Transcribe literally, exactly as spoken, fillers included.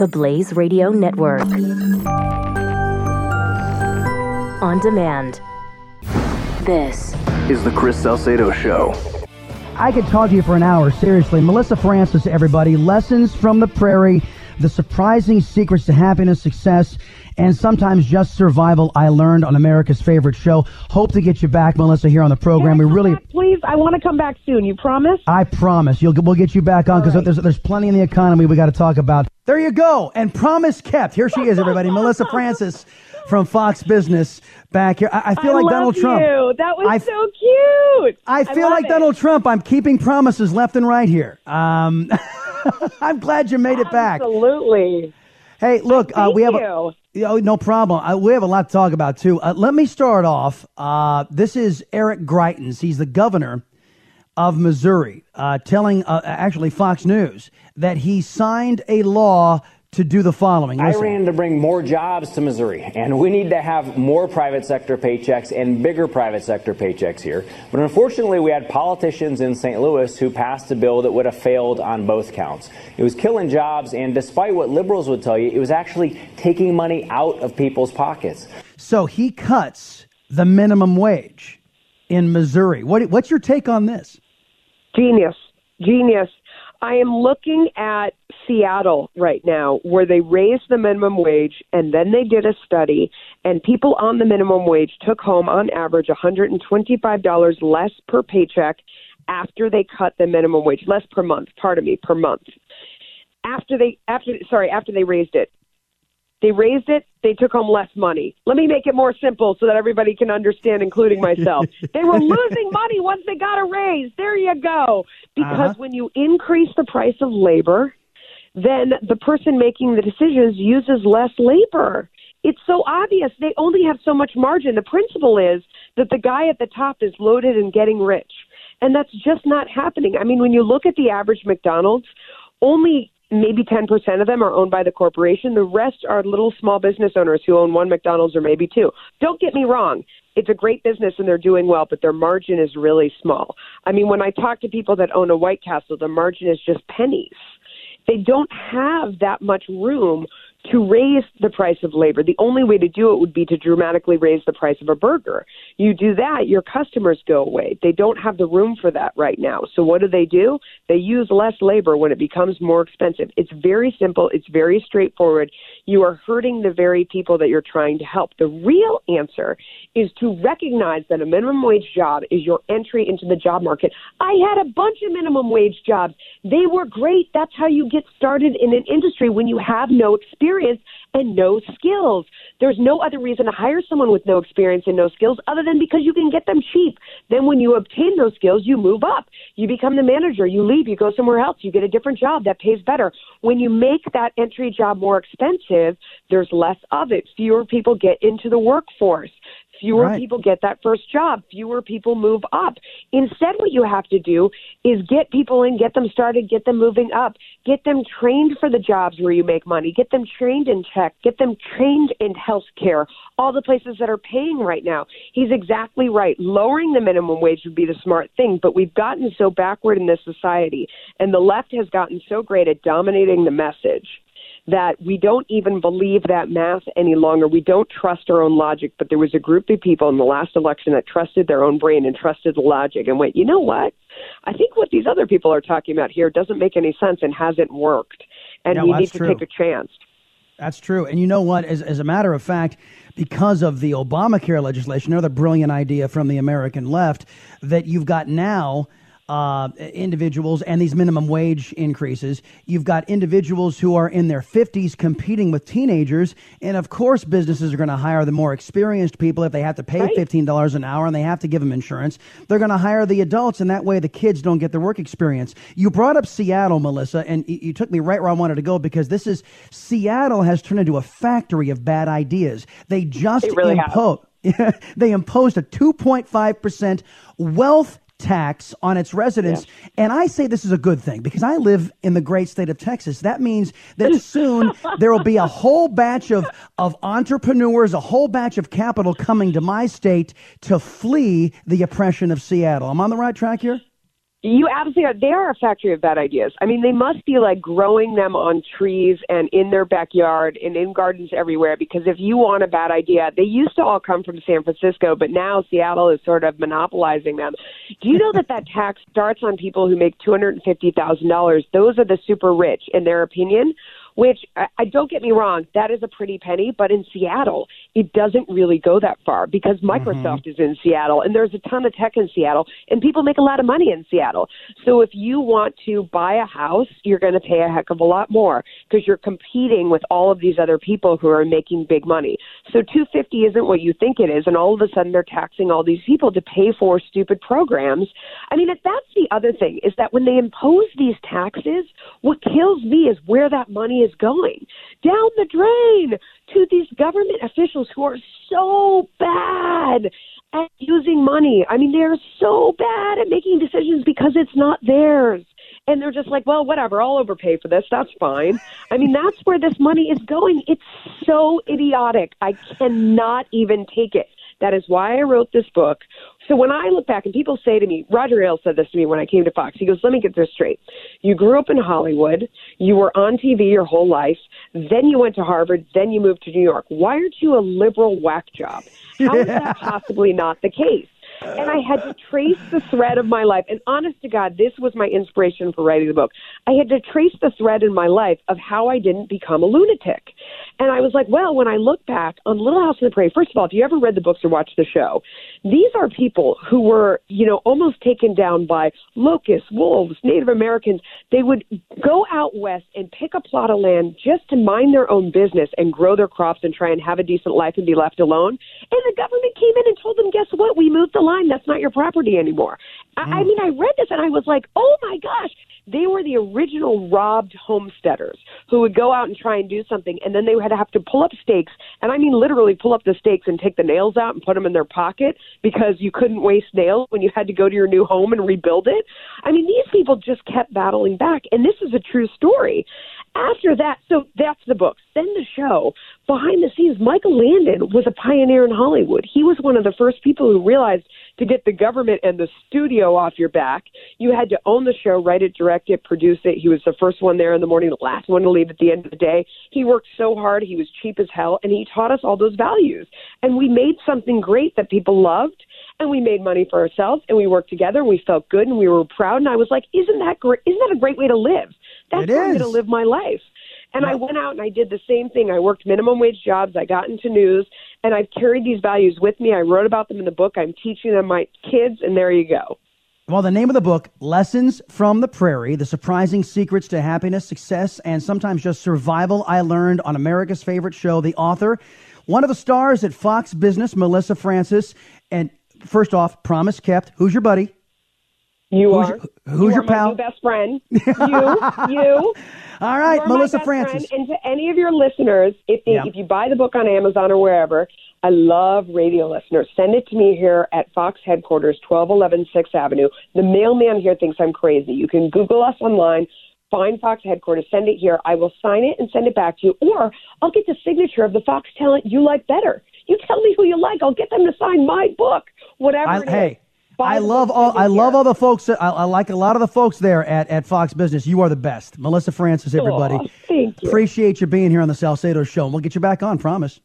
The Blaze Radio Network. On demand. This is The Chris Salcedo Show. I could talk to you for an hour, seriously. Melissa Francis, everybody. Lessons from the Prairie, the surprising secrets to happiness, success, and sometimes just survival I learned on America's favorite show. Hope to get you back, Melissa, here on the program. We really back, please, I want to come back soon. You promise? I promise. You'll we'll get you back on because right. there's there's plenty in the economy we got to talk about. There you go. And promise kept. Here she is, everybody. Melissa Francis from Fox Business back here. I, I feel I like love Donald Trump. You. That was I, so cute. I feel I like it. Donald Trump. I'm keeping promises left and right here. Um, I'm glad you made it back. Absolutely. Hey, look, uh, we have a, you know, no problem. I, we have a lot to talk about, too. Uh, let me start off. Uh, this is Eric Greitens. He's the governor of Missouri, uh, telling uh, actually Fox News that he signed a law to do the following. Listen. I ran to bring more jobs to Missouri, and we need to have more private sector paychecks and bigger private sector paychecks here. But unfortunately, we had politicians in Saint Louis who passed a bill that would have failed on both counts. It was killing jobs, and despite what liberals would tell you, it was actually taking money out of people's pockets. So he cuts the minimum wage in Missouri. What, what's your take on this? Genius. Genius. I am looking at Seattle right now, where they raised the minimum wage, and then they did a study, and people on the minimum wage took home, on average, one hundred twenty-five dollars less per paycheck after they cut the minimum wage, less per month, pardon me, per month. After they, after sorry, after they raised it. They raised it, they took home less money. Let me make it more simple so that everybody can understand, including myself. They were losing money once they got a raise. There you go. Because uh-huh. when you increase the price of labor, then the person making the decisions uses less labor. It's so obvious. They only have so much margin. The principle is that the guy at the top is loaded and getting rich. And that's just not happening. I mean, when you look at the average McDonald's, only maybe ten percent of them are owned by the corporation. The rest are little small business owners who own one McDonald's or maybe two. Don't get me wrong. It's a great business and they're doing well, but their margin is really small. I mean, when I talk to people that own a White Castle, the margin is just pennies. They don't have that much room to raise the price of labor. The only way to do it would be to dramatically raise the price of a burger. You do that, your customers go away. They don't have the room for that right now. So what do they do? They use less labor when it becomes more expensive. It's very simple. It's very straightforward. You are hurting the very people that you're trying to help. The real answer is to recognize that a minimum wage job is your entry into the job market. I had a bunch of minimum wage jobs. They were great. That's how you get started in an industry when you have no experience. Experience and no skills. There's no other reason to hire someone with no experience and no skills other than because you can get them cheap. Then when you obtain those skills, you move up. You become the manager. You leave. You go somewhere else. You get a different job that pays better. When you make that entry job more expensive, there's less of it. Fewer people get into the workforce. Fewer right. people get that first job. Fewer people move up. Instead, what you have to do is get people in, get them started, get them moving up, get them trained for the jobs where you make money, get them trained in tech, get them trained in healthcare, all the places that are paying right now. He's exactly right. Lowering the minimum wage would be the smart thing, but we've gotten so backward in this society, and the left has gotten so great at dominating the message that we don't even believe that math any longer. We don't trust our own logic, but there was a group of people in the last election that trusted their own brain and trusted the logic and went, you know what? I think what these other people are talking about here doesn't make any sense and hasn't worked, and no, we need to true. take a chance. That's true. And you know what? As, as a matter of fact, because of the Obamacare legislation, another brilliant idea from the American left, that you've got now Uh, individuals and these minimum wage increases. You've got individuals who are in their fifties competing with teenagers. And of course, businesses are going to hire the more experienced people if they have to pay right. fifteen dollars an hour and they have to give them insurance. They're going to hire the adults, and that way the kids don't get the work experience. You brought up Seattle, Melissa, and you took me right where I wanted to go, because this is Seattle has turned into a factory of bad ideas. They just they really imposed, they imposed a two point five percent wealth tax on its residents. Yeah. And I say this is a good thing because I live in the great state of Texas. That means that soon there will be a whole batch of, of entrepreneurs, a whole batch of capital coming to my state to flee the oppression of Seattle. Am I on the right track here? You absolutely are. They are a factory of bad ideas. I mean, they must be like growing them on trees and in their backyard and in gardens everywhere, because if you want a bad idea, they used to all come from San Francisco, but now Seattle is sort of monopolizing them. Do you know that that tax starts on people who make two hundred fifty thousand dollars? Those are the super rich, in their opinion, which, I don't get me wrong, that is a pretty penny, but in Seattle, it doesn't really go that far because Microsoft mm-hmm. is in Seattle, and there's a ton of tech in Seattle, and people make a lot of money in Seattle. So if you want to buy a house, you're going to pay a heck of a lot more because you're competing with all of these other people who are making big money. So two hundred fifty isn't what you think it is, and all of a sudden they're taxing all these people to pay for stupid programs. I mean, that's the other thing, is that when they impose these taxes, what kills me is where that money is going, down the drain to these government officials who are so bad at using money. I mean, they're so bad at making decisions because it's not theirs. And they're just like, well, whatever, I'll overpay for this. That's fine. I mean, that's where this money is going. It's so idiotic. I cannot even take it. That is why I wrote this book. So when I look back and people say to me, Roger Ailes said this to me when I came to Fox, he goes, let me get this straight. You grew up in Hollywood. You were on T V your whole life. Then you went to Harvard. Then you moved to New York. Why aren't you a liberal whack job? How yeah. is that possibly not the case? And I had to trace the thread of my life. And honest to God, this was my inspiration for writing the book. I had to trace the thread in my life of how I didn't become a lunatic. And I was like, well, when I look back on Little House on the Prairie, first of all, if you ever read the books or watched the show, these are people who were, you know, almost taken down by locusts, wolves, Native Americans. They would go out west and pick a plot of land just to mind their own business and grow their crops and try and have a decent life and be left alone. And the government came in and told them, guess what? We moved the That's not your property anymore. I, I mean, I read this and I was like, oh my gosh, they were the original robbed homesteaders who would go out and try and do something, and then they had to have to pull up stakes, and I mean literally pull up the stakes and take the nails out and put them in their pocket because you couldn't waste nails when you had to go to your new home and rebuild it. I mean, these people just kept battling back, and this is a true story. After that, so that's the books. Then the show, behind the scenes, Michael Landon was a pioneer in Hollywood. He was one of the first people who realized to get the government and the studio off your back, you had to own the show, write it, direct it, produce it. He was the first one there in the morning, the last one to leave at the end of the day. He worked so hard. He was cheap as hell, and he taught us all those values. And we made something great that people loved, and we made money for ourselves, and we worked together, and we felt good, and we were proud. And I was like, isn't that great? Isn't that a great way to live? That's how I'm going to live my life. And I went out and I did the same thing. I worked minimum wage jobs. I got into news. And I've carried these values with me. I wrote about them in the book. I'm teaching them my kids, and there you go. Well, the name of the book, Lessons from the Prairie, The Surprising Secrets to Happiness, Success, and Sometimes Just Survival I Learned on America's Favorite Show. The author, one of the stars at Fox Business, Melissa Francis. And first off, promise kept. Who's your buddy? You who's are. Your, who's you your are pal? My new best friend. You, you. All right, Melissa Francis. Friend. And to any of your listeners, if they, yeah. if you buy the book on Amazon or wherever, I love radio listeners. Send it to me here at Fox headquarters, twelve eleven sixth Avenue. The mailman here thinks I'm crazy. You can Google us online. Find Fox headquarters, send it here. I will sign it and send it back to you, or I'll get the signature of the Fox talent you like better. You tell me who you like. I'll get them to sign my book, whatever I, it is. Hey. I love all I love all the folks. That, I, I like a lot of the folks there at, at Fox Business. You are the best. Melissa Francis, everybody. Aww, thank you. Appreciate you being here on the Salcedo Show. And we'll get you back on, promise.